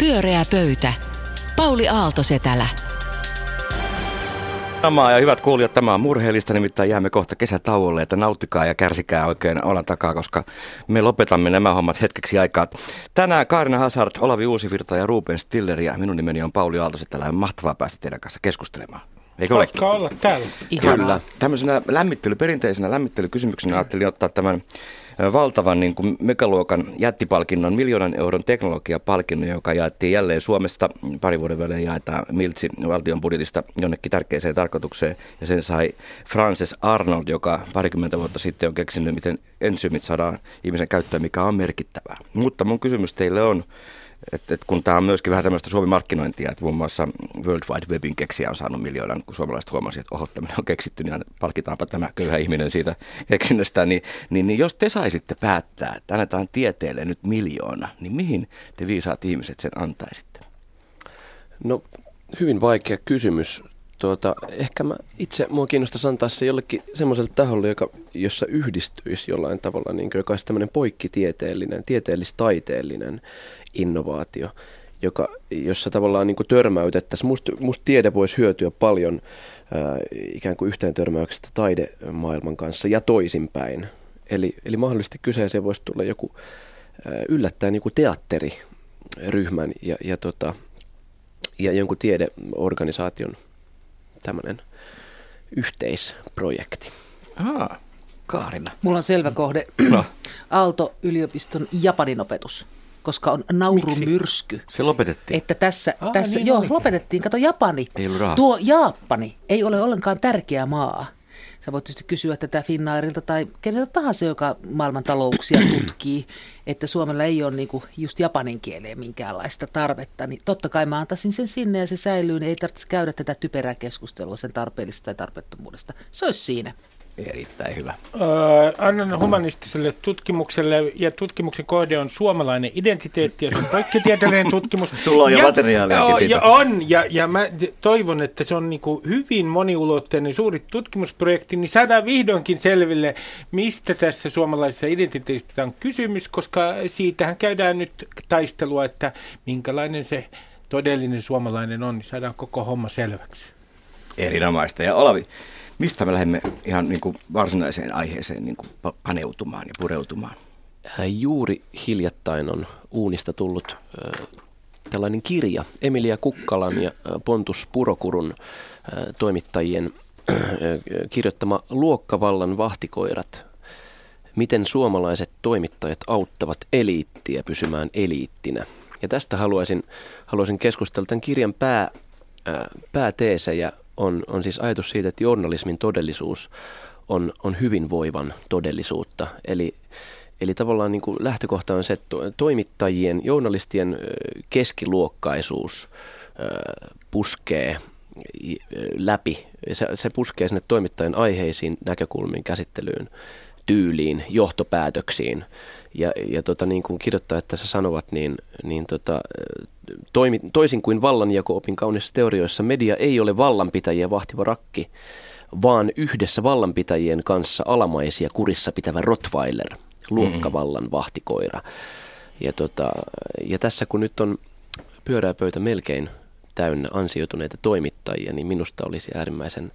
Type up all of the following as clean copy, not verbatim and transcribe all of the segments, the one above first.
Pyöreä pöytä. Pauli Aalto-Setälä. Ja hyvät kuulijat, tämä on murheellista, nimittäin jäämme kohta kesätauolle, että nauttikaa ja kärsikää oikein olan takaa, koska me lopetamme nämä hommat hetkeksi aikaa. Tänään Kaarina Hazard, Olavi Uusivirta ja Ruben Stiller, ja minun nimeni on Pauli Aalto-Setälä, ja mahtavaa päästä teidän kanssa keskustelemaan. Eikö olekin? Olla täällä. Ihanaa. Kyllä. Tämmöisenä perinteisenä lämmittelykysymyksenä ajattelin ottaa tämän valtavan niin kuin megaluokan jättipalkinnon, 1 000 000 euron teknologiapalkinnon, joka jaettiin jälleen Suomesta. Pari vuoden välein jaetaan miltsi valtion budjetista jonnekin tärkeäseen tarkoitukseen. Ja sen sai Frances Arnold, joka parikymmentä vuotta sitten on keksinyt, miten ensymit saadaan ihmisen käyttöön, mikä on merkittävää. Mutta mun kysymys teille on, että kun tämä on myöskin vähän tämmöistä suomimarkkinointia, että muun muassa World Wide Webin keksijä on saanut 1 000 000, kun suomalaiset huomasivat, että oho, tämmöinen on keksitty, niin palkitaanpa tämä köyhä ihminen siitä keksinnöstä. Niin jos te saisitte päättää, että annetaan tieteelle nyt 1 000 000, niin mihin te viisaat ihmiset sen antaisitte? No, hyvin vaikea kysymys. Ehkä minua kiinnostaisi antaa se jollekin semmoiselle taholle, jossa yhdistyisi jollain tavalla, niin joka olisi tämmöinen poikkitieteellinen, tieteellis-taiteellinen innovaatio, jossa tavallaan niin kuin törmäytettäisiin. Musta tiede voisi hyötyä paljon ikään kuin yhteen törmäyksestä taidemaailman kanssa ja toisinpäin. Eli mahdollisesti kyseeseen voisi tulla joku yllättäen niin kuin teatteriryhmän ja jonkun tiedeorganisaation tämmöinen yhteisprojekti. Aha, Kaarina. Mulla on selvä kohde. No. Aalto yliopiston japanin opetus, koska on naurumyrsky. Miksi? Se lopetettiin. Että tässä niin joo, lopetettiin. Kato, Japani. Tuo Japani ei ole ollenkaan tärkeä maa. Sä voit tietysti kysyä tätä Finnairilta tai keneltä tahansa, joka maailman talouksia tutkii, että Suomella ei ole niinku just japanin kieleen minkäänlaista tarvetta. Niin totta kai mä antaisin sen sinne ja se säilyy, niin ei tarvitse käydä tätä typerää keskustelua sen tarpeellisesta tai tarpeettomuudesta. Se olisi siinä. Erittäin hyvä. Annan humanistiselle tutkimukselle, ja tutkimuksen kohde on suomalainen identiteetti ja se on poikkitieteellinen tutkimus. Sulla on jo materiaaliakin siitä. Ja on, ja mä toivon, että se on niin kuin hyvin moniulotteinen suuri tutkimusprojekti, niin saadaan vihdoinkin selville, mistä tässä suomalaisessa identiteetistä on kysymys, koska siitähän käydään nyt taistelua, että minkälainen se todellinen suomalainen on, niin saadaan koko homma selväksi. Erinomaista. Ja Olavi, mistä me lähdemme ihan niin kuin varsinaiseen aiheeseen niin kuin paneutumaan ja pureutumaan? Juuri hiljattain on uunista tullut tällainen kirja Emilia Kukkalan ja Pontus Purokurun toimittajien kirjoittama Luokkavallan vahtikoirat. Miten suomalaiset toimittajat auttavat eliittiä pysymään eliittinä? Ja tästä haluaisin keskustella. Tämän kirjan pääteesejä on siis ajatus siitä, että journalismin todellisuus on hyvinvoivan todellisuutta. Eli tavallaan niin kuin lähtökohta on se, että toimittajien, journalistien keskiluokkaisuus puskee läpi. Se puskee sinne toimittajan aiheisiin, näkökulmiin, käsittelyyn, tyyliin, johtopäätöksiin. Ja niin kuin kirjoittajat tässä sanovat, niin toisin kuin vallanjako-opin kaunissa teorioissa, media ei ole vallanpitäjiä vahtiva rakki, vaan yhdessä vallanpitäjien kanssa alamaisia kurissa pitävä rottweiler, luokkavallan vahtikoira. Ja tässä kun nyt on pyöreä pöytä melkein täynnä ansioituneita toimittajia, niin minusta olisi äärimmäisen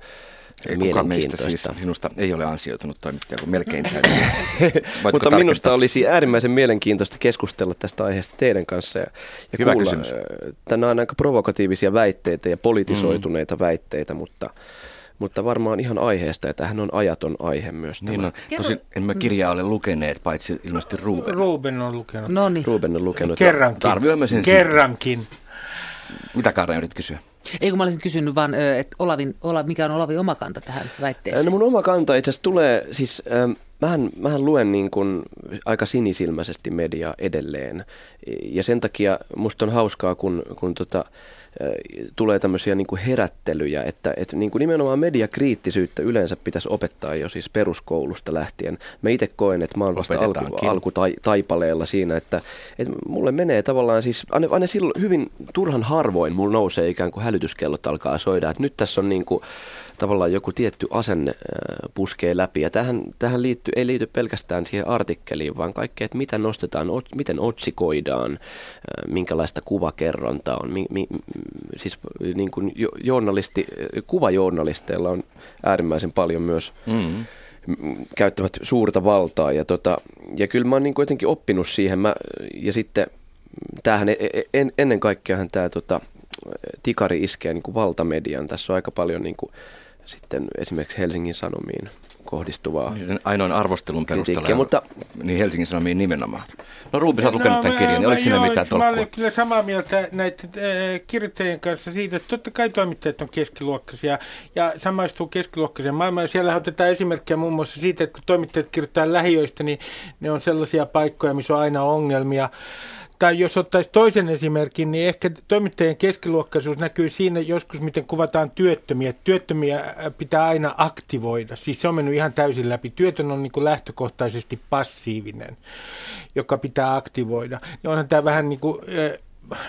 mielenkiintoista. Siis minusta ei ole ansioitunut toimittaja, kun melkein täytyy. Mutta minusta olisi äärimmäisen mielenkiintoista keskustella tästä aiheesta teidän kanssa. Ja hyvä kuulla. Kysymys. Nämä on aika provokatiivisia väitteitä ja politisoituneita väitteitä, mutta varmaan ihan aiheesta, ja tämähän on ajaton aihe myös. Niin on. Tosin en mä kirjaa ole lukeneet, paitsi ilmeisesti Ruben. Ruben on lukenut. Noniin. Ruben on lukenut. Kerrankin. Mitä Kaarina yritit kysyä? Ei, kun mä olisin kysynyt vaan, että mikä on Olavin oma kanta tähän väitteeseen? No mun oma kanta itse asiassa tulee, siis mähän luen niin kuin aika sinisilmäisesti mediaa edelleen. Ja sen takia musta on hauskaa, kun tulee tämmöisiä niin kuin herättelyjä, että niin kuin nimenomaan mediakriittisyyttä yleensä pitäisi opettaa jo siis peruskoulusta lähtien. Mä itse koen, että mä oon vasta alkutaipaleella siinä, että mulle menee tavallaan siis, aina silloin hyvin turhan harvoin mulla nousee ikään kuin hälytyskellot alkaa soida, että nyt tässä on niin kuin tavallaan joku tietty asenne puskee läpi, ja tähän ei liity pelkästään siihen artikkeliin, vaan kaikkeen, että mitä nostetaan, miten otsikoidaan, minkälaista kuvakerrontaa on, siis niin kuin kuvajournalisteilla on äärimmäisen paljon myös käyttävät suurta valtaa, ja kyllä mä oon niin kuin jotenkin oppinut siihen, ja sitten tämähän ennen kaikkeahan tämä tikari iskee niin kuin valtamedian, tässä on aika paljon niin kuin sitten esimerkiksi Helsingin Sanomiin kohdistuvaa. Ainoan arvostelun perusteella, mutta niin Helsingin Sanomiin nimenomaan. No Ruben, sä oot lukenut tämän kirjan, niin oliko sinne mitään tolkkua? Mä olen kyllä samaa mieltä näiden kirjoittajien kanssa siitä, että totta kai toimittajat on keskiluokkaisia ja samaistuu keskiluokkaiseen maailmaan. Siellä otetaan esimerkkejä muun muassa siitä, että kun toimittajat kirjoittaa lähiöistä, niin ne on sellaisia paikkoja, missä on aina ongelmia. Tai jos ottaisi toisen esimerkin, niin ehkä toimittajien keskiluokkaisuus näkyy siinä joskus, miten kuvataan työttömiä. Työttömiä pitää aina aktivoida. Siis se on mennyt ihan täysin läpi. Työtön on niin kuin lähtökohtaisesti passiivinen, joka pitää aktivoida. Ja onhan tämä vähän niin kuin,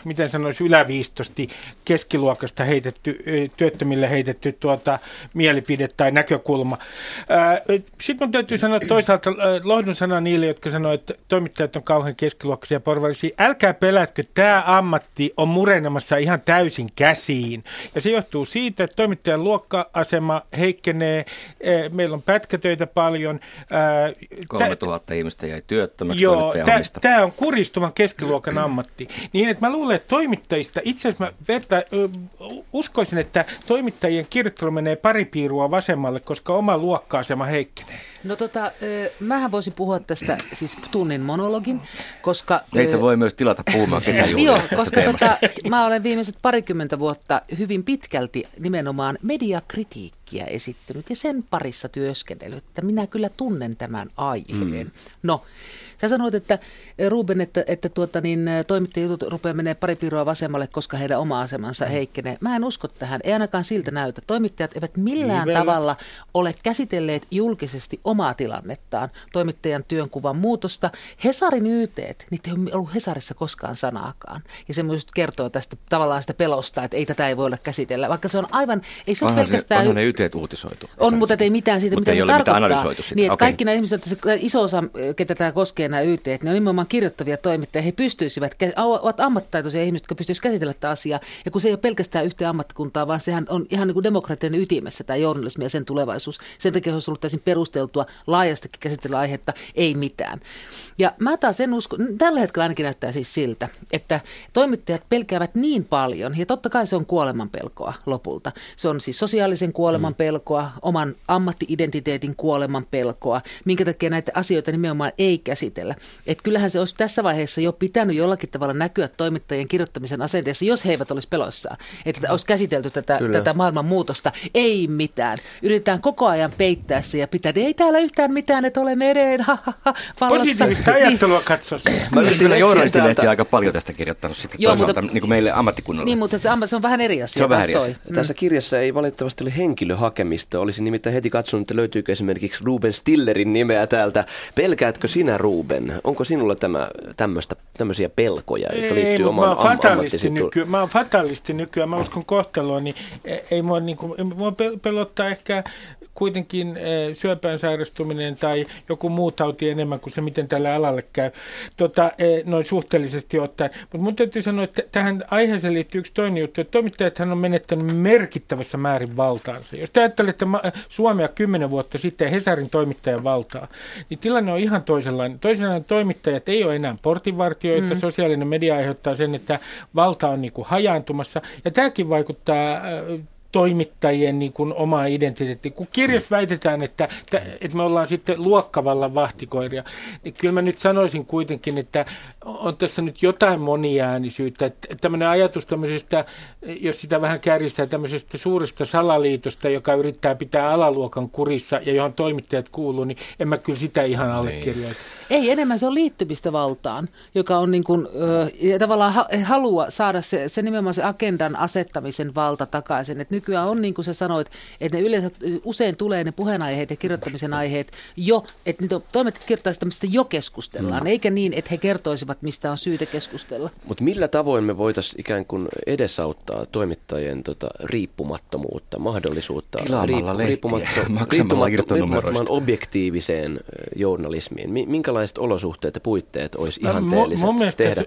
miten sanoisi, yläviistosti keskiluokasta heitetty, työttömille heitetty mielipide tai näkökulma. Sitten mun täytyy sanoa toisaalta lohdun sana niille, jotka sanoo, että toimittajat on kauhean keskiluokkaisia porvallisia. Älkää pelätkö, tämä ammatti on murenemassa ihan täysin käsiin. Ja se johtuu siitä, että toimittajan luokka-asema heikkenee. Meillä on pätkätöitä paljon. 3000 ihmistä jäi työttömäksi. Joo, tämä on kuristuvan keskiluokan ammatti. Niin, että mä luulen, että toimittajista, itse asiassa uskoisin, että toimittajien kirjoittelu menee pari piirua vasemmalle, koska oma luokka-asema heikkenee. No mähän voisin puhua tästä siis tunnin monologin, koska... Teitä voi myös tilata puhumaan kesäjuhlia. Joo, koska mä olen viimeiset 20 vuotta hyvin pitkälti nimenomaan mediakritiikkiä esittänyt ja sen parissa työskennellyt, että minä kyllä tunnen tämän aiheen. No... Sä sanoit, että Ruben, että toimittajajutut rupeaa menee pari piirua vasemmalle, koska heidän oma asemansa heikkenee. Mä en usko tähän, ei ainakaan siltä näytä. Toimittajat eivät millään tavalla ole käsitelleet julkisesti omaa tilannettaan, toimittajan työnkuvan muutosta. Hesarin yteet, niitä ei ole ollut Hesarissa koskaan sanaakaan. Ja se myös kertoo tästä tavallaan sitä pelosta, että ei tätä ei voi olla käsitellä, vaikka se on aivan, ei se ole pelkästään... Onhan ne yteet uutisoitu. On, mutta ei mitään siitä, mitä se tarkoittaa. Niin, että kaikki nämä ihmiset, iso osa, ketä tämä koskee, nämä yteet, ne on nimenomaan kirjoittavia toimittajia, he ovat ammattitaitoisia ihmisiä, jotka pystyisivät käsitellä tätä asiaa, ja kun se ei ole pelkästään yhteen ammattikuntaa, vaan sehän on ihan niin kuin demokratian ytimessä tämä journalismi ja sen tulevaisuus, sen takia olisi ollut täysin perusteltua laajastikin käsitellä aihetta, ei mitään. Ja mä taas en usko, tällä hetkellä ainakin näyttää siis siltä, että toimittajat pelkäävät niin paljon, ja totta kai se on kuolemanpelkoa lopulta, se on siis sosiaalisen kuolemanpelkoa, oman ammatti-identiteetin kuolemanpelkoa, minkä takia näitä asioita nimenomaan ei käsitellä. Että kyllähän se olisi tässä vaiheessa jo pitänyt jollakin tavalla näkyä toimittajien kirjoittamisen asenteessa, jos he eivät olisi peloissaan. Että olisi käsitelty tätä maailman muutosta. Ei mitään. Yritetään koko ajan peittää se ja pitää, että ei täällä yhtään mitään, että olemme edelleen vallassa. Positiivista ajattelua katsoa. Mä olen kyllä journalistilehtiä aika paljon tästä kirjoittanut sitten toisaalta niin kuin meille ammattikunnalle. Niin, mutta se on vähän eri asia. Se on vähän eri asia. Tässä kirjassa ei valitettavasti ole henkilöhakemista. Olisin nimittäin heti katsonut, että löytyykö esimerkiksi Ruben Stillerin nimeä täältä. Pelkäätkö sinä, Ruben? Onko sinulla tämmöisiä pelkoja, jotka liittyy omaan ammattisiin? Mä oon fatalisti nykyään, mä uskon kohtaloon, niin ei mua, niin kuin, mua pelottaa ehkä kuitenkin syöpään sairastuminen tai joku muu tauti enemmän kuin se, miten tällä alalla käy, noin suhteellisesti ottaen. Mutta mun täytyy sanoa, että tähän aiheeseen liittyy yksi toinen juttu, että toimittajathan on menettänyt merkittävässä määrin valtaansa. Jos te ajattelette Suomea 10 vuotta sitten Hesarin toimittajan valtaa, niin tilanne on ihan toisenlainen. Toisenlainen toimittajat ei ole enää portinvartijoita, sosiaalinen media aiheuttaa sen, että valta on niin kuin hajaantumassa, ja tämäkin vaikuttaa toimittajien niin kuin oma identiteetti. Kun kirjassa väitetään, että me ollaan sitten luokkavallan vahtikoiria, niin kyllä mä nyt sanoisin kuitenkin, että on tässä nyt jotain moniäänisyyttä. Että tämmöinen ajatus tämmöisestä, jos sitä vähän kärjistää, tämmöisestä suuresta salaliitosta, joka yrittää pitää alaluokan kurissa ja johon toimittajat kuuluu, niin en mä kyllä sitä ihan allekirjoita. Ei, enemmän se on liittymistä valtaan, joka on niin kuin, tavallaan halua saada se nimenomaan se agendan asettamisen valta takaisin. Et nykyään on niin kuin sä sanoit, että ne yleensä usein tulee ne puheenaiheet ja kirjoittamisen aiheet jo, että niitä toimittajat kirjoittaisivat, mistä jo keskustellaan, eikä niin, että he kertoisivat, mistä on syytä keskustella. Mutta millä tavoin me voitaisiin ikään kuin edesauttaa toimittajien riippumattomuutta, mahdollisuutta riippumattomaan objektiiviseen journalismiin? Minkälaiset olosuhteet ja puitteet olisi ihanteelliset tehdä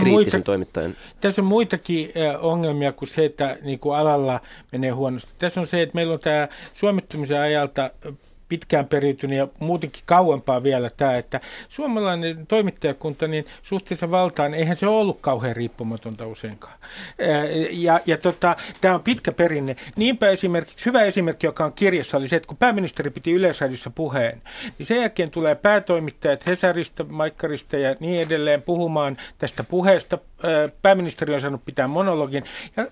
kriittisen toimittajan? Tässä on muitakin ongelmia kuin se, että niin kuin alalla menee huonosti. Tässä on se, että meillä on tämä suomittumisen ajalta pitkään periytynyt ja muutenkin kauempaa vielä tämä, että suomalainen toimittajakunta niin suhteessa valtaan, eihän se ole ollut kauhean riippumatonta useinkaan. Tämä on pitkä perinne. Niinpä esimerkiksi, hyvä esimerkki, joka on kirjassa, oli se, että kun pääministeri piti Yleisradiossa puheen, niin sen jälkeen tulee päätoimittajat Hesarista, Maikkarista ja niin edelleen puhumaan tästä puheesta. Pääministeri on saanut pitää monologin ja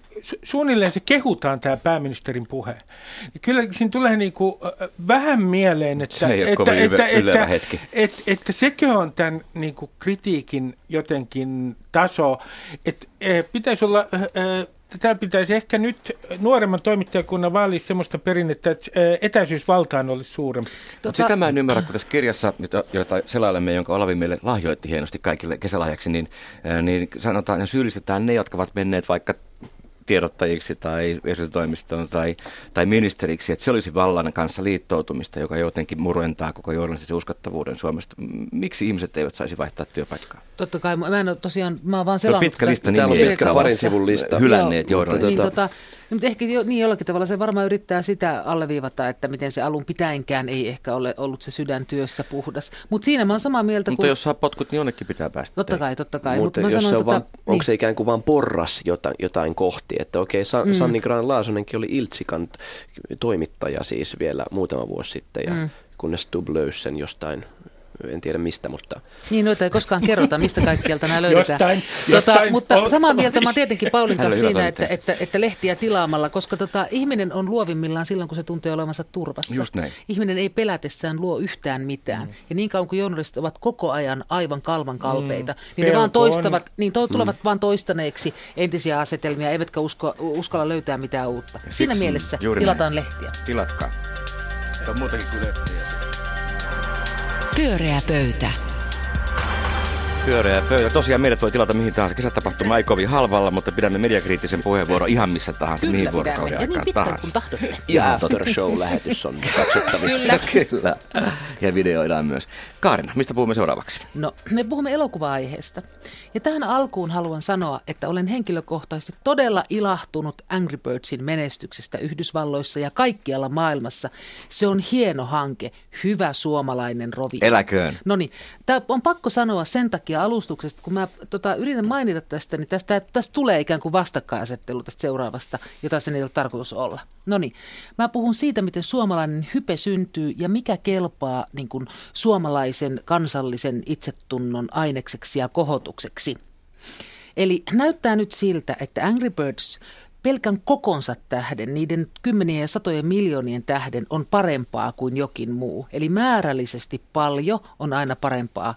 suunnilleen se kehutaan tämä pääministerin puhe. Kyllä siinä tulee niinku vähän mieleen, että sekö on tämän niinku kritiikin jotenkin taso, että pitäisi olla... Tämä pitäisi ehkä nyt nuoremman toimittajakunnan vaalia sellaista perinnettä, että etäisyys valtaan olisi suurempi. Sitä mä en ymmärrä, kun tässä kirjassa, jota selailemme, jonka Olavi meille lahjoitti hienosti kaikille kesälahjaksi, niin sanotaan ja syyllistetään ne, jotka ovat menneet vaikka tiedottajiksi tai esitoimistoon tai ministeriksi, että se olisi vallan kanssa liittoutumista, joka jotenkin murentaa koko journalistisen uskottavuuden Suomesta. Miksi ihmiset eivät saisi vaihtaa työpaikkaa? Totta kai, mä en ole tosiaan, mä oon vaan selannut. Pitkä lista nimiä, jotka parin sivun lista hylänneet journalistit. Mutta ehkä niin jollakin tavalla se varmaan yrittää sitä alleviivata, että miten se alun pitäenkään ei ehkä ole ollut se sydän työssä puhdas. Mutta siinä mä oon samaa mieltä. Mutta jos saa potkut, niin jonnekin pitää päästä. Totta kai. Onko se ikään kuin vaan porras jotain kohti? Että okei, Sanni Grahn-Laasonenkin oli Iltsikan toimittaja siis vielä muutama vuosi sitten, ja kunnes Stubb löysi sen jostain. En tiedä mistä, mutta... Niin, noita ei koskaan kerrota, mistä kaikkialta nämä löydetään. Jostain mutta samaa mieltä mä oon tietenkin Paulin kanssa siinä, että lehtiä tilaamalla, koska ihminen on luovimmillaan silloin, kun se tuntee olevansa turvassa. Ihminen ei pelätessään luo yhtään mitään. Ja niin kauan kuin journalistit ovat koko ajan aivan kalvan kalpeita, niin ne vaan toistavat, tulevat vaan toistaneeksi entisiä asetelmia, eivätkä uskalla löytää mitään uutta. Siksi, siinä mielessä tilataan lehtiä. Tilatkaa. Tämä on muutakin kuin lehtiä. Pyöreä pöytä. Pyöreä pöytä. Tosiaan meidät voi tilata mihin tahansa. Kesätapahtuma ei kovin halvalla, mutta pidämme mediakriittisen puheenvuoron ihan missä tahansa, kyllä, mihin vuorokauden aikaan tahansa. Ja aftershow-lähetys on katsottavissa. Kyllä. Ja videoidaan myös. Kaarina, mistä puhumme seuraavaksi? No, me puhumme elokuva-aiheesta. Ja tähän alkuun haluan sanoa, että olen henkilökohtaisesti todella ilahtunut Angry Birdsin menestyksestä Yhdysvalloissa ja kaikkialla maailmassa. Se on hieno hanke. Hyvä suomalainen rovi. Eläköön. No niin, tää on pakko sanoa sen takia alustuksesta, kun mä yritän mainita tästä, niin tästä tulee ikään kuin vastakkainasettelu tästä seuraavasta, jota sen ei ole tarkoitus olla. No niin, mä puhun siitä, miten suomalainen hype syntyy ja mikä kelpaa niin kuin suomalaisen kansallisen itsetunnon ainekseksi ja kohotukseksi. Eli näyttää nyt siltä, että Angry Birds pelkän kokonsa tähden, niiden kymmenien ja satojen miljoonien tähden on parempaa kuin jokin muu. Eli määrällisesti paljon on aina parempaa.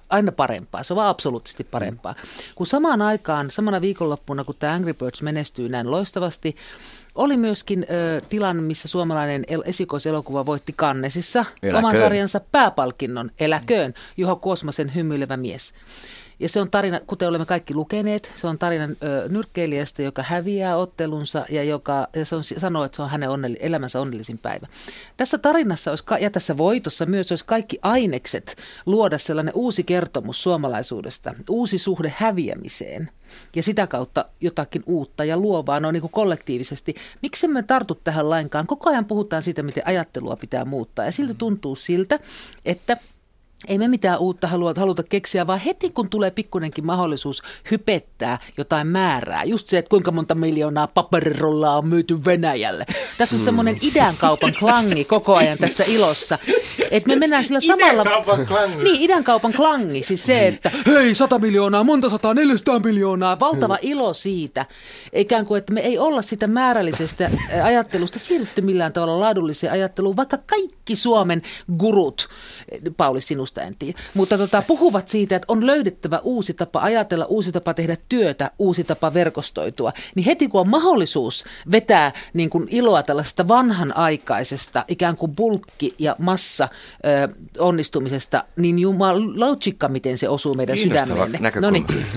Se on vaan absoluuttisesti parempaa. Kun samaan aikaan, samana viikonloppuna, kun tämä Angry Birds menestyy näin loistavasti, oli myöskin tilanne, missä suomalainen esikoiselokuva voitti Kannesissa oman sarjansa pääpalkinnon Eläköön, Juho Kuosmasen Hymyilevä mies. Ja se on tarina, kuten olemme kaikki lukeneet, se on tarina nyrkkeilijästä, joka häviää ottelunsa ja se on, sanoo, että se on hänen elämänsä onnellisin päivä. Tässä tarinassa olisi, ja tässä voitossa myös olisi kaikki ainekset luoda sellainen uusi kertomus suomalaisuudesta, uusi suhde häviämiseen ja sitä kautta jotakin uutta ja luovaa, niin kuin kollektiivisesti. Miksi me tartu tähän lainkaan? Koko ajan puhutaan siitä, miten ajattelua pitää muuttaa ja siltä tuntuu siltä, että Ei me mitään uutta haluta keksiä, vaan heti kun tulee pikkunenkin mahdollisuus hypettää jotain määrää. Just se, että kuinka monta miljoonaa paperirollaa on myyty Venäjälle. Tässä on semmoinen idänkaupan klangi koko ajan tässä ilossa. Että me mennään sillä samalla... Idänkaupan klangi. Niin, idänkaupan klangi. Siis se, että hei, 100 miljoonaa, monta sataa, 400 miljoonaa. Valtava ilo siitä. Ikään kuin, että me ei olla sitä määrällisestä ajattelusta siirrytty millään tavalla laadulliseen ajatteluun, vaikka kaikki Suomen gurut, Pauli sinusta, mutta puhuvat siitä, että on löydettävä uusi tapa ajatella, uusi tapa tehdä työtä, uusi tapa verkostoitua. Niin heti kun on mahdollisuus vetää niin kuin iloa tällaisesta vanhanaikaisesta ikään kuin bulkki- ja massa onnistumisesta, niin jumalautikka, miten se osuu meidän sydämeelle.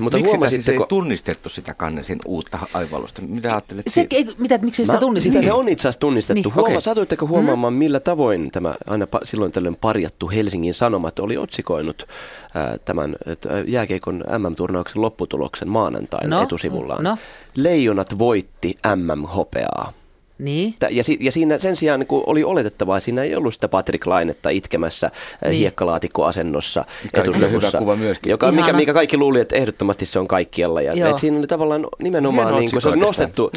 Mutta miksi tässä ei tunnistettu sitä Kannesen uutta aivallusta? Mitä ajattelet siitä? Miksi sitä tunnistettu? Sitä se on itse asiassa tunnistettu. Niin. Satuitteko huomaamaan, millä tavoin tämä aina silloin tällöin parjattu Helsingin Sanomat oli otsikoinut tämän jääkeikon MM-turnauksen lopputuloksen maanantaina etusivullaan. Leijonat voitti MM-hopeaa. Niin. Ja siinä sen sijaan, kun oli oletettavaa, siinä ei ollut sitä Patrick Lainetta itkemässä hiekkalaatikkoasennossa etusluvussa, mikä kaikki luuli, että ehdottomasti se on kaikkialla. Ja että siinä oli tavallaan nimenomaan, niin kuin se oli nostettu,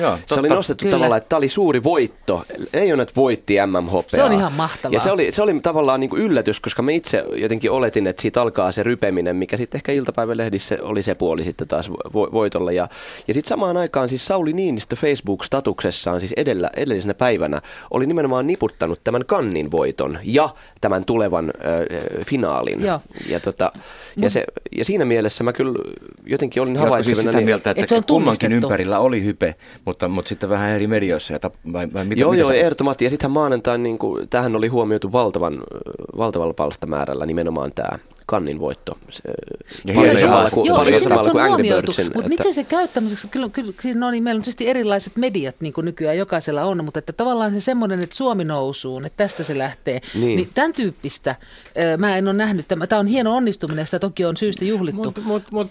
tavallaan, että tämä oli suuri voitto. Leijonat voitti MM-hopeaa. Se on ihan mahtavaa. Ja se oli tavallaan niin kuin yllätys, koska mä itse jotenkin oletin, että siitä alkaa se rypeminen, mikä sitten ehkä iltapäivälehdissä oli se puoli sitten taas voitolla. Ja sitten samaan aikaan siis Sauli Niinistö Facebook-statuksessaan siis edellisenä päivänä oli nimenomaan niputtanut tämän Cannesin voiton ja tämän tulevan finaalin. Ja siinä mielessä mä kyllä jotenkin olin havaitsevana. Sitä mieltä, että et kummankin ympärillä oli hype, mutta sitten vähän eri medioissa. Ehdottomasti. Ja sittenhän maanantain, niin kuin, tämähän oli huomioitu valtavalla palstamäärällä nimenomaan tämä Cannesin voitto. Paljon samalla kuin Angry Birdsin. Mutta miten se käy tämmöiseksi? Kyllä, meillä on tietysti erilaiset mediat niin kuin nykyään jokaisella on, mutta että tavallaan se semmoinen, että Suomi nousuun, että tästä se lähtee. Niin tämän tyyppistä mä en ole nähnyt. Tämä on hieno onnistuminen, sitä toki on syystä juhlittu.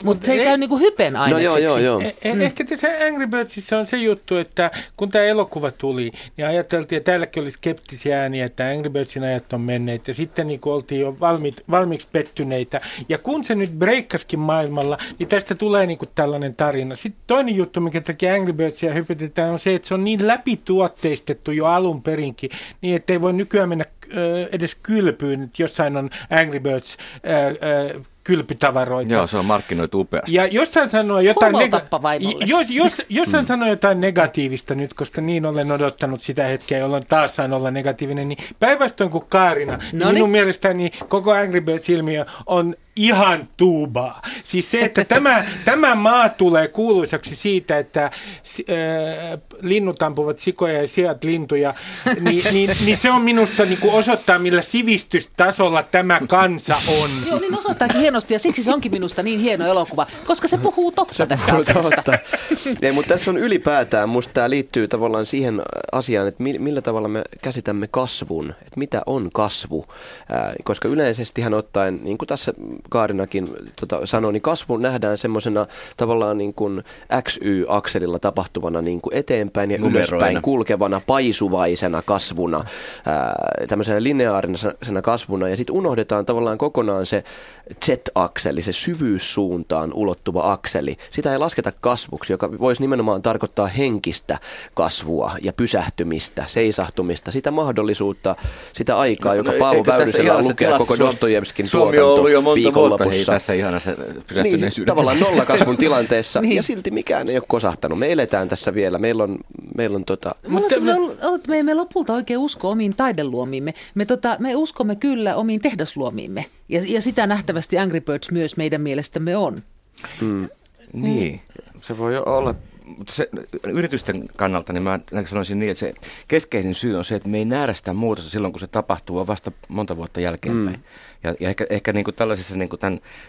Mutta se ei käy niin kuin hypen ainekseksi. Ehkä tässä Angry Birdsissa on se juttu, että kun tämä elokuva tuli, niin ajateltiin, ja täälläkin oli skeptisiä ääniä, että Angry Birdsin ajat on menneet, ja sitten niin oltiin jo valmiiksi pettyneet. Ja kun se nyt breikkaskin maailmalla, niin tästä tulee niin kuin tällainen tarina. Sitten toinen juttu, mikä takia Angry Birdsia hypätetään, on se, että se on niin läpituotteistettu jo alun perinkin, niin ettei voi nykyään mennä edes kylpyyn, että jossain on Angry Birds kylpytavaroita. Joo, se on markkinoitu upeasti. Ja jos hän sanoo jotain, sanoo jotain negatiivista nyt, koska niin olen odottanut sitä hetkeä, jolloin taas saan olla negatiivinen, niin päinvastoin kuin Kaarina, minun mielestäni koko Angry Birds-ilmiö on ihan tuubaa. Siis se, että tämä maa tulee kuuluisaksi siitä, että linnut ampuvat sikoja ja siat lintuja, niin se on minusta niin kuin osoittaa, millä sivistystasolla tämä kansa on. Joo, niin osoittaakin hienosti ja siksi se onkin minusta niin hieno elokuva, koska se puhuu totta tästä asiasta. Ei, mutta tässä on ylipäätään, musta tämä liittyy tavallaan siihen asiaan, että millä tavalla me käsitämme kasvun, että mitä on kasvu, koska yleisestihän ottaen, niin kuin tässä Kaarinakin sanoi, niin kasvu nähdään semmoisena tavallaan niin kuin XY-akselilla tapahtuvana niin kuin eteenpäin ja ylöspäin kulkevana paisuvaisena kasvuna, tämmöisenä lineaarisena kasvuna, ja sitten unohdetaan tavallaan kokonaan se Z-akseli, se syvyyssuuntaan ulottuva akseli. Sitä ei lasketa kasvuksi, joka voisi nimenomaan tarkoittaa henkistä kasvua ja pysähtymistä, seisahtumista, sitä mahdollisuutta, sitä aikaa, joka Paavo Väyrysellä lukee koko Dostojevskin tuotanto viikonlopussa. Tässä ihanassa pysähtyneisyydessä. Niin, tavallaan nollakasvun tilanteessa niin. Ja silti mikään ei ole kosahtanut. Me eletään tässä vielä. Me emme lopulta oikein usko omiin taideluomiimme. Me uskomme kyllä omiin tehdasluomiimme. Ja sitä nähtävästi Angry Birds myös meidän mielestämme on. Niin, se voi olla. Mutta se, yritysten kannalta niin mä sanoisin niin, että se keskeinen syy on se, että me ei nähdä sitä muutosta silloin, kun se tapahtuu vasta monta vuotta jälkeenpäin. Ja ehkä niin kuin tällaisessa niin kuin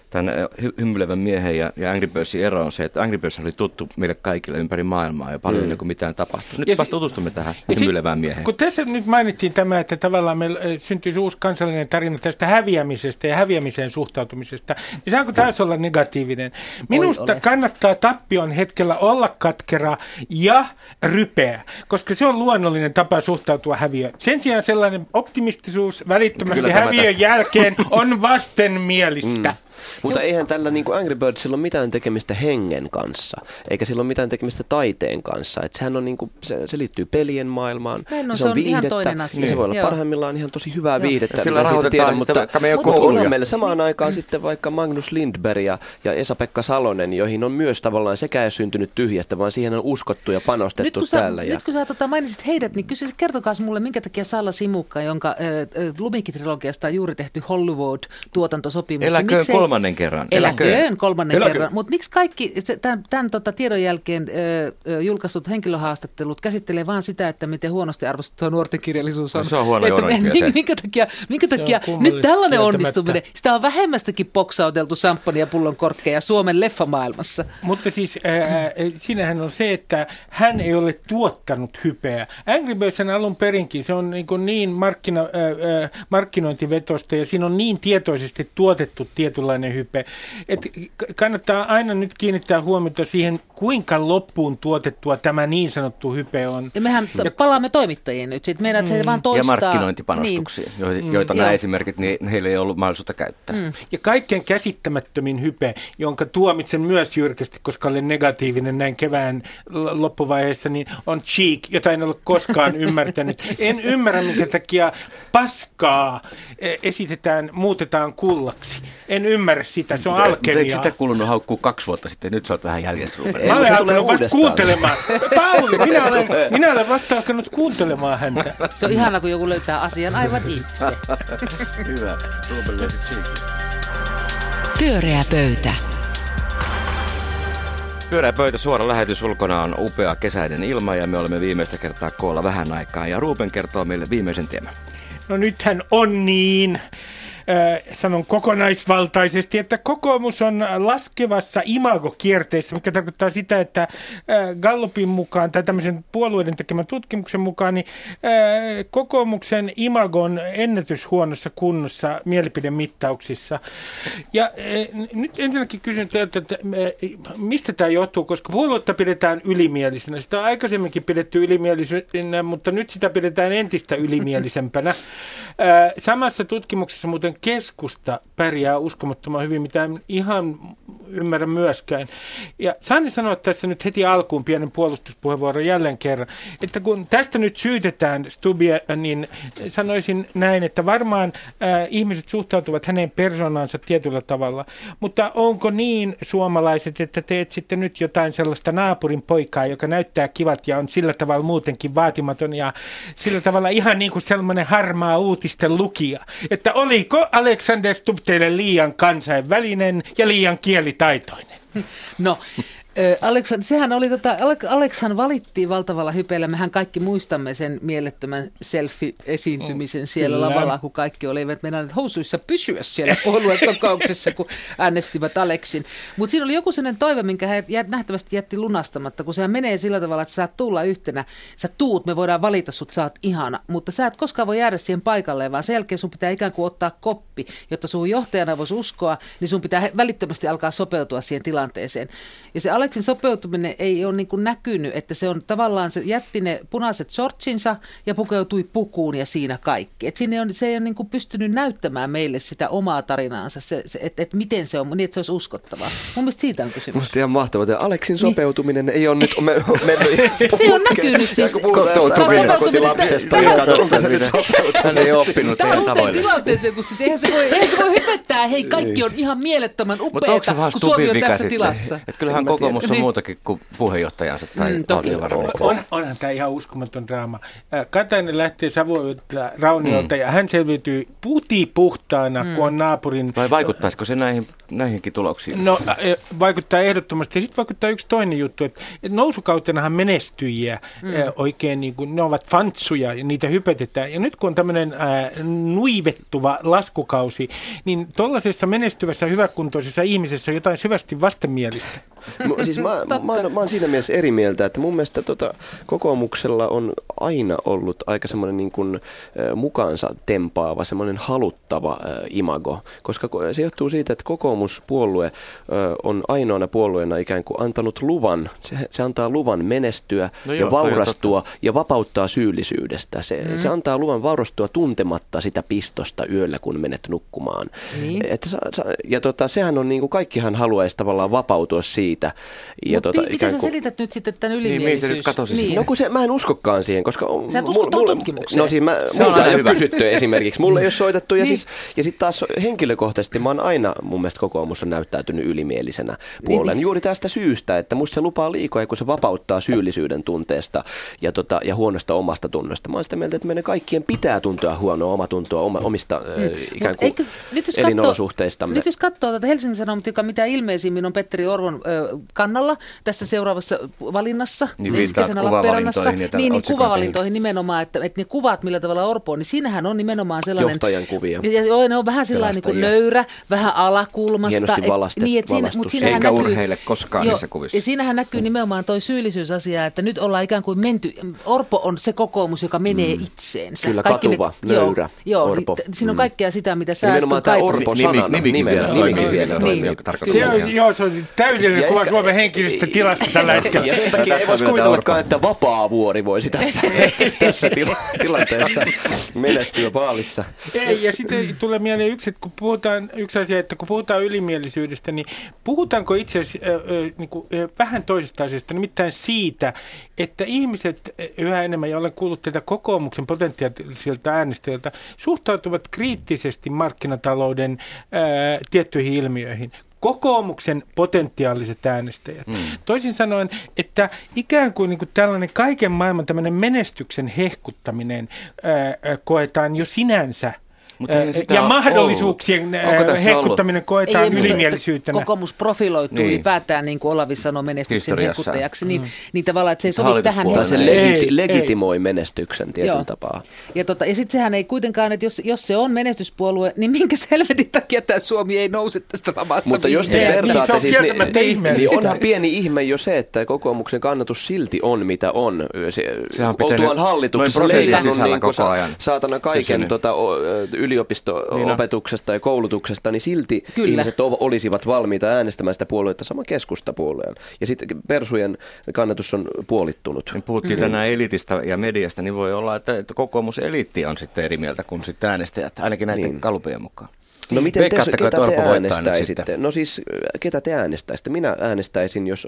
tämän hymyilevän miehen ja Angry Birdsin ero on se, että Angry Birds oli tuttu meille kaikille ympäri maailmaa ja paljon ennen kuin mitään tapahtuu. Nyt vasta tutustumme tähän hymyilevään mieheen. Kun tässä nyt mainittiin tämä, että tavallaan meillä syntyisi uusi kansallinen tarina tästä häviämisestä ja häviämiseen suhtautumisesta, niin saanko taas olla negatiivinen? Minusta kannattaa tappion hetkellä olla katkera ja rypeä, koska se on luonnollinen tapa suhtautua häviöön. Sen sijaan sellainen optimistisuus välittömästi häviön jälkeen on vastenmielistä. Mutta eihän tällä niin kuin Angry Birdsilla ole mitään tekemistä hengen kanssa, eikä sillä ole mitään tekemistä taiteen kanssa. Et sehän on niin kuin, se liittyy pelien maailmaan, no, se on viihdettä, ihan toinen asia. Niin se voi olla parhaimmillaan ihan tosi hyvää viihdettä. Sillä rahoitetaan sitten vaikka meidän kouluja. Meillä samaan aikaan sitten vaikka Magnus Lindberg ja Esa-Pekka Salonen, joihin on myös tavallaan sekä ei syntynyt tyhjästä, vaan siihen on uskottu ja panostettu täällä. Nyt kun sä mainitsit heidät, niin kertokaa mulle, minkä takia Salla Simukka, jonka Lumikki-trilogiasta on juuri tehty Hollywood-tuotantosopimus, Eläköön kolmannen kerran. Mutta miksi kaikki tämän tiedon jälkeen julkaistut henkilöhaastattelut käsittelee vaan sitä, että miten huonosti arvostettua nuorten kirjallisuus on? No, se on huono journalismia. Minkä takia nyt tällainen onnistuminen? Sitä on vähemmästäkin boksauteltu samppani ja pullon kortkeja Suomen leffamaailmassa. Mutta siis siinähän on se, että hän ei ole tuottanut hypeä. Angry Birds alun perinkin, se on niin markkinointivetosta ja siinä on niin tietoisesti tuotettu tietynlainen hype. Et kannattaa aina nyt kiinnittää huomiota siihen, kuinka loppuun tuotettua tämä niin sanottu hype on. Ja mehän palaamme toimittajiin nyt. Sitten meidän se vaan toistaa. Ja markkinointipanostuksia, niin, joita nämä esimerkit, niin heillä ei ollut mahdollisuutta käyttää. Ja kaikkein käsittämättömin hype, jonka tuomitsen myös jyrkästi, koska olen negatiivinen näin kevään loppuvaiheessa, niin on cheek, jota en ole koskaan ymmärtänyt. En ymmärrä, minkä takia paskaa esitetään, muutetaan kullaksi. En ymmärrä sitä, se on alkemiaa. Eikö sitä kulunut haukkuu 2 vuotta sitten? Nyt sä oot vähän jäljessä. Mä olen alkanut vasta kuuntelemaan. Pauli, minä olen vasta alkanut kuuntelemaan häntä. Se on ihanaa, kun joku löytää asian aivan itse. Hyvä. Pyöreä pöytä. Pyöreä pöytä, suora lähetys, ulkona on upea kesäinen ilma ja me olemme viimeistä kertaa koolla vähän aikaa. Ja Ruben kertoo meille viimeisen teeman. No nythän on niin. Sanon kokonaisvaltaisesti, että kokoomus on laskevassa imagokierteessä, mikä tarkoittaa sitä, että Gallupin mukaan tai tämmöisen puolueiden tekemän tutkimuksen mukaan, niin kokoomuksen imago on ennätyshuonossa kunnossa mielipidemittauksissa. Ja nyt ensinnäkin kysyn teiltä, että mistä tämä johtuu, koska puoluetta pidetään ylimielisenä. Sitä on aikaisemminkin pidetty ylimielisenä, mutta nyt sitä pidetään entistä ylimielisempänä. Samassa tutkimuksessa muuten keskusta pärjää uskomattoman hyvin, mitä en ihan ymmärrä myöskään. Ja saan sanoa tässä nyt heti alkuun pienen puolustuspuheenvuoron jälleen kerran, että kun tästä nyt syytetään Stubbia, niin sanoisin näin, että varmaan ihmiset suhtautuvat hänen persoonaansa tietyllä tavalla, mutta onko niin suomalaiset, että te etsitte nyt jotain sellaista naapurin poikaa, joka näyttää kivat ja on sillä tavalla muutenkin vaatimaton ja sillä tavalla ihan niin kuin sellainen harmaa uutisten lukija, että oliko Alexander Stubb teille liian kansainvälinen ja liian kielitaitoinen? No, Alexhan valittiin valtavalla hypeellä. Mehän kaikki muistamme sen mielettömän selfie-esiintymisen siellä lavalla, kun kaikki olivat meidän housuissa pysyä siellä puoluekokouksessa, kun äänestivät Alexin. Mutta siinä oli joku sellainen toive, minkä hän nähtävästi jätti lunastamatta, kun sehän menee sillä tavalla, että sä saat tulla yhtenä. Sä tuut, me voidaan valita sut, sä oot ihana, mutta sä et koskaan voi jäädä siihen paikalleen, vaan sen jälkeen sun pitää ikään kuin ottaa koppi, jotta sun johtajana voisi uskoa, niin sun pitää välittömästi alkaa sopeutua siihen tilanteeseen. Ja se Alexin sopeutuminen ei ole niin kuin näkynyt, että se on tavallaan, se jätti ne punaiset shortsinsa ja pukeutui pukuun ja siinä kaikki. Et siinä on, se ei ole niin kuin pystynyt näyttämään meille sitä omaa tarinaansa, että miten se on, niin että se olisi uskottavaa. Mun mielestä siitä on kysymys. Musta ihan mahtavaa, että Alexin sopeutuminen ei ole nyt mennyt. Se on näkynyt siis. Hän ei oppinut teidän tavoille. Siis eihän se voi hypettää, hei kaikki on ihan mielettömän upeata, kun Suomi on tässä tilassa. Kyllähän kokoomus on muutakin kuin puheenjohtajansa tai valtiovarainministeri. Onhan tämä ihan uskomaton draama. Katainen lähtee Savoilta rauniolta ja hän selviytyy putipuhtaana, kun on naapurin. Vai vaikuttaisiko se näihinkin tuloksiin? No vaikuttaa ehdottomasti. Ja sitten vaikuttaa yksi toinen juttu, että nousukautenahan menestyjiä oikein, niin kuin, ne ovat fantsuja ja niitä hypetetään. Ja nyt kun on tämmöinen nuivettuva laskukausi, niin tuollaisessa menestyvässä hyväkuntoisessa ihmisessä on jotain syvästi vastenmielistä. Siis mä oon siinä mielessä eri mieltä, että mun mielestä kokoomuksella on aina ollut aika semmoinen niin kuin mukaansa tempaava, semmoinen haluttava imago, koska se johtuu siitä, että kokoomus kokoomuspuolue on ainoana puolueena ikään kuin antanut luvan, se antaa luvan menestyä ja vaurastua ja vapauttaa syyllisyydestä. Se antaa luvan vaurastua tuntematta sitä pistosta yöllä, kun menet nukkumaan. Mm. Sehän on niin kuin kaikkihan haluaisi tavallaan vapautua siitä. Miten sä selität nyt sitten tämän ylimielisyys? Niin. No kun mä en uskokaan siihen, koska... Sä et usko tuon tutkimukseen. No siis multa ei ole kysytty esimerkiksi. Mulle ei ole soitettu ja, niin. Ja sitten taas henkilökohtaisesti mä oon aina, mun mielestä kokoomus on näyttäytynyt ylimielisenä puoleen. Niin. Juuri tästä syystä, että musta se lupaa liikoja, kun se vapauttaa syyllisyyden tunteesta ja huonosta omasta tunnosta. Mä oon sitä mieltä, että meidän kaikkien pitää tuntua huonoa omatuntoa omista ikään kuin elinolosuhteistamme. Nyt jos katsoo tätä Helsingin Sanomatia, joka mitä ilmeisimmin on Petteri Orvon kannalla tässä seuraavassa valinnassa, ensi kesänä Lappeenrannassa, niin kuvavalintoihin nimenomaan, että ne kuvat, millä tavalla Orpo on, niin siinähän on nimenomaan sellainen... Johtajan kuvia. Ja ne on vähän sellainen niin kuin löyrä, vähän alakulmasta. Hienosti valastus. Eikä urheile koskaan niissä kuvissa. Ja siinähän näkyy nimenomaan toi syyllisyysasia, että nyt ollaan ikään kuin menty... Orpo on se kokoomus, joka menee itseensä. Kyllä, katuva, löyrä, Orpo. Siinä on kaikkea sitä, mitä sä äsken kaipasit. Nimikin vielä. Se on täydellinen kuva Suomen henkisestä tilasta tällä hetkellä. Ja sen takia ei voisi kuvitellakaan, että Vapaavuori voisi tässä tilanteessa menestyä vaalissa. Ei, ja sitten tulee mieleen yksi asia, että kun puhutaan ylimielisyydestä, niin puhutaanko itse asiassa vähän toisesta asiasta, nimittäin siitä, että ihmiset yhä enemmän, ja olen kuullut tätä kokoomuksen potentiaalisilta äänestäjiltä, suhtautuvat kriittisesti markkinatalouden tiettyihin ilmiöihin. Kokoomuksen potentiaaliset äänestäjät. Mm. Toisin sanoen, että ikään kuin, tällainen kaiken maailman tämmöinen menestyksen hehkuttaminen koetaan jo sinänsä. Ja mahdollisuuksien hehkuttaminen koetaan ylimielisyytenä. Kokoomus profiloituu ylipäätään, niin kuin Olavi sanoi, menestyksen hehkuttajaksi. Niin tavallaan, että se ei sovi tähän. Se legitimoi menestyksen tietyn tapaa. Ja sitten sehän ei kuitenkaan, että jos se on menestyspuolue, niin minkä selvetin takia tämä Suomi ei nouse tästä lamasta. Mutta jos te vertaatte, siis onhan pieni ihme jo se, että kokoomuksen kannatus silti on, mitä on. Oltuaan hallituksessa leikannut saatana kaiken yliopisto-opetuksesta ja koulutuksesta, niin silti ihmiset olisivat valmiita äänestämään sitä puoluetta saman keskustapuolueen. Ja sitten persujen kannatus on puolittunut. Niin puhuttiin tänään elitistä ja mediasta, niin voi olla, että kokoomuseliitti on sitten eri mieltä kuin sitten äänestäjät, ainakin näiden gallupejen mukaan. No miten ketä te äänestäisitte? No siis, ketä te äänestäisitte? Minä äänestäisin, jos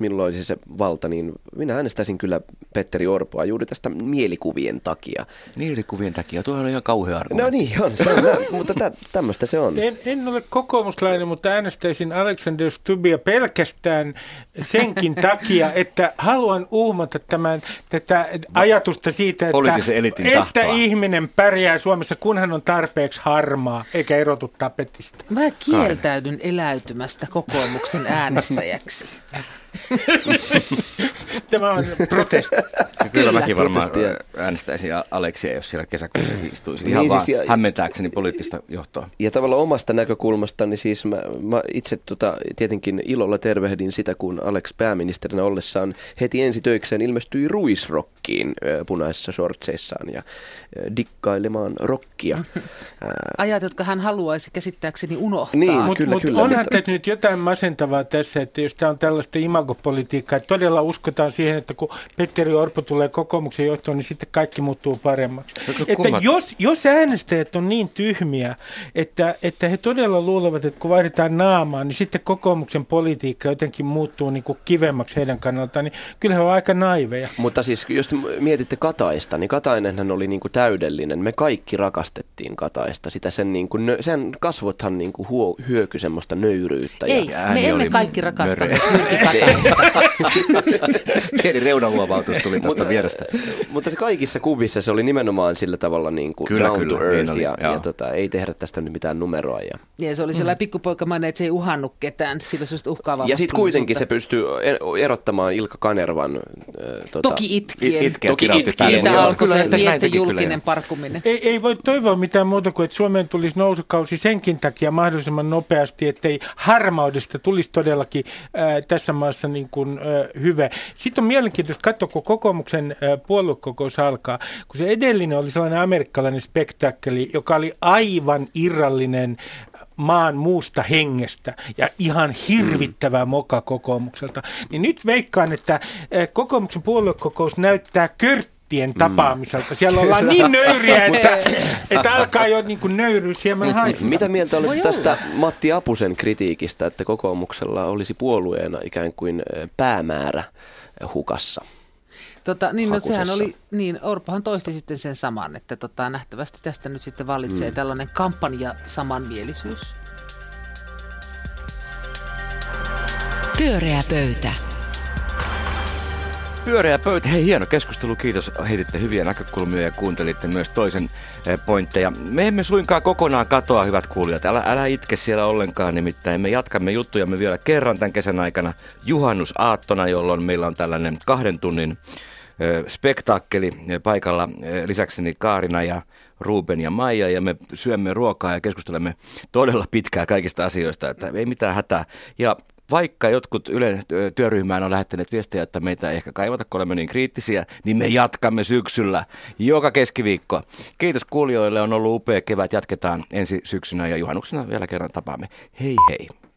minulla olisi se valta, niin minä äänestäisin kyllä Petteri Orpoa juuri tästä mielikuvien takia. Mielikuvien takia? Tuohan on ihan kauhea argumentti. No niin on, mutta tämmöistä se on. En ole kokoomuslainen, mutta äänestäisin Alexander Stubbia pelkästään senkin takia, että haluan uhmata tätä ajatusta siitä, että ihminen pärjää Suomessa, kunhan on tarpeeksi harmaa, eikä erotu tapetista. Mä kieltäydyn eläytymästä kokoomuksen äänestäjäksi. Tämä on protesti. Kyllä mäkin varmaan äänestäisin Aleksia, jos siellä kesäkuussa istuisi. Ihan vaan hämmentääkseni poliittista johtoa. Ja tavallaan omasta näkökulmastani, niin siis mä itse tietenkin ilolla tervehdin sitä, kun Alex pääministerinä ollessaan heti ensi töikseen ilmestyi ruisrokkiin punaisissa shortseissaan ja dikkailemaan rokkia. Ajat, jotka hän haluaisi käsittääkseni unohtaa. Niin, kyllä. Onhan tässä nyt jotain masentavaa tässä, että jos tämä on tällaista imagopolitiikkaa, että todella uskotaan siihen, että kun Petteri Orpo tulee kokoomuksen johtoon, niin sitten kaikki muuttuu paremmaksi. Että jos äänestäjät on niin tyhmiä, että he todella luulevat, että kun vaihdetaan naamaa, niin sitten kokoomuksen politiikka jotenkin muuttuu niin kuin kivemmaksi heidän kannaltaan, niin kyllähän on aika naiveja. Mutta siis, jos mietitte Kataista, niin Katainenhan oli niin kuin täydellinen. Me kaikki rakastettiin Kataista. Sitä sen kasvothan niin kuin hyöky semmoista nöyryyttä. Ei, me emme kaikki rakasta. Pieni reunahuomautus tuli tästä vierestä. Mutta se kaikissa kuvissa se oli nimenomaan sillä tavalla niin kuin down to earth ei tehdä tästä nyt mitään numeroa. Ja se oli sellainen pikkupoikamainen, että se ei uhannut ketään. Sillä se uhkaavaa. Ja sitten kuitenkin se pystyy erottamaan Ilkka Kanervan. Toki itkien. Siitä alkoi se miesten julkinen parkuminen. Ei voi toivoa mitään muuta kuin että Suomeen tulisi nousukausi senkin takia mahdollisimman nopeasti, ettei harmaudesta tulisi todellakin tässä maassa niin kuin, hyvä. Sitten on mielenkiintoista katsoa, kun kokoomuksen puoluekokous alkaa, kun se edellinen oli sellainen amerikkalainen spektakkeli, joka oli aivan irrallinen maan muusta hengestä ja ihan hirvittävä moka kokoomukselta, niin nyt veikkaan, että kokoomuksen puoluekokous näyttää körttien tapaamiselta. Siellä ollaan niin nöyriä, että alkaa jo niin kuin nöyryys hieman haistaa. Mitä mieltä olet tästä Matti Apusen kritiikistä, että kokoomuksella olisi puolueena ikään kuin päämäärä hukassa? Niin, no, sehän oli, niin Orpohan toisti sitten sen saman, että nähtävästi tästä nyt sitten vallitsee tällainen kampanja samanmielisyys. Pyöreä pöytä. Pyöreä pöytä. Hei, hieno keskustelu. Kiitos. Heititte hyviä näkökulmia ja kuuntelitte myös toisen pointteja. Me emme suinkaan kokonaan katoa, hyvät kuulijat. Älä itke siellä ollenkaan, nimittäin me jatkamme juttujamme vielä kerran tämän kesän aikana juhannusaattona, jolloin meillä on tällainen 2 tunnin spektaakkeli paikalla. Lisäkseni Kaarina ja Ruben ja Maija, ja me syömme ruokaa ja keskustelemme todella pitkään kaikista asioista, että ei mitään hätää. Ja vaikka jotkut Ylen työryhmään on lähettäneet viestejä, että meitä ei ehkä kaivata, kun olemme niin kriittisiä, niin me jatkamme syksyllä joka keskiviikko. Kiitos kuulijoille, on ollut upea kevät. Jatketaan ensi syksynä ja juhannuksena vielä kerran tapaamme. Hei hei!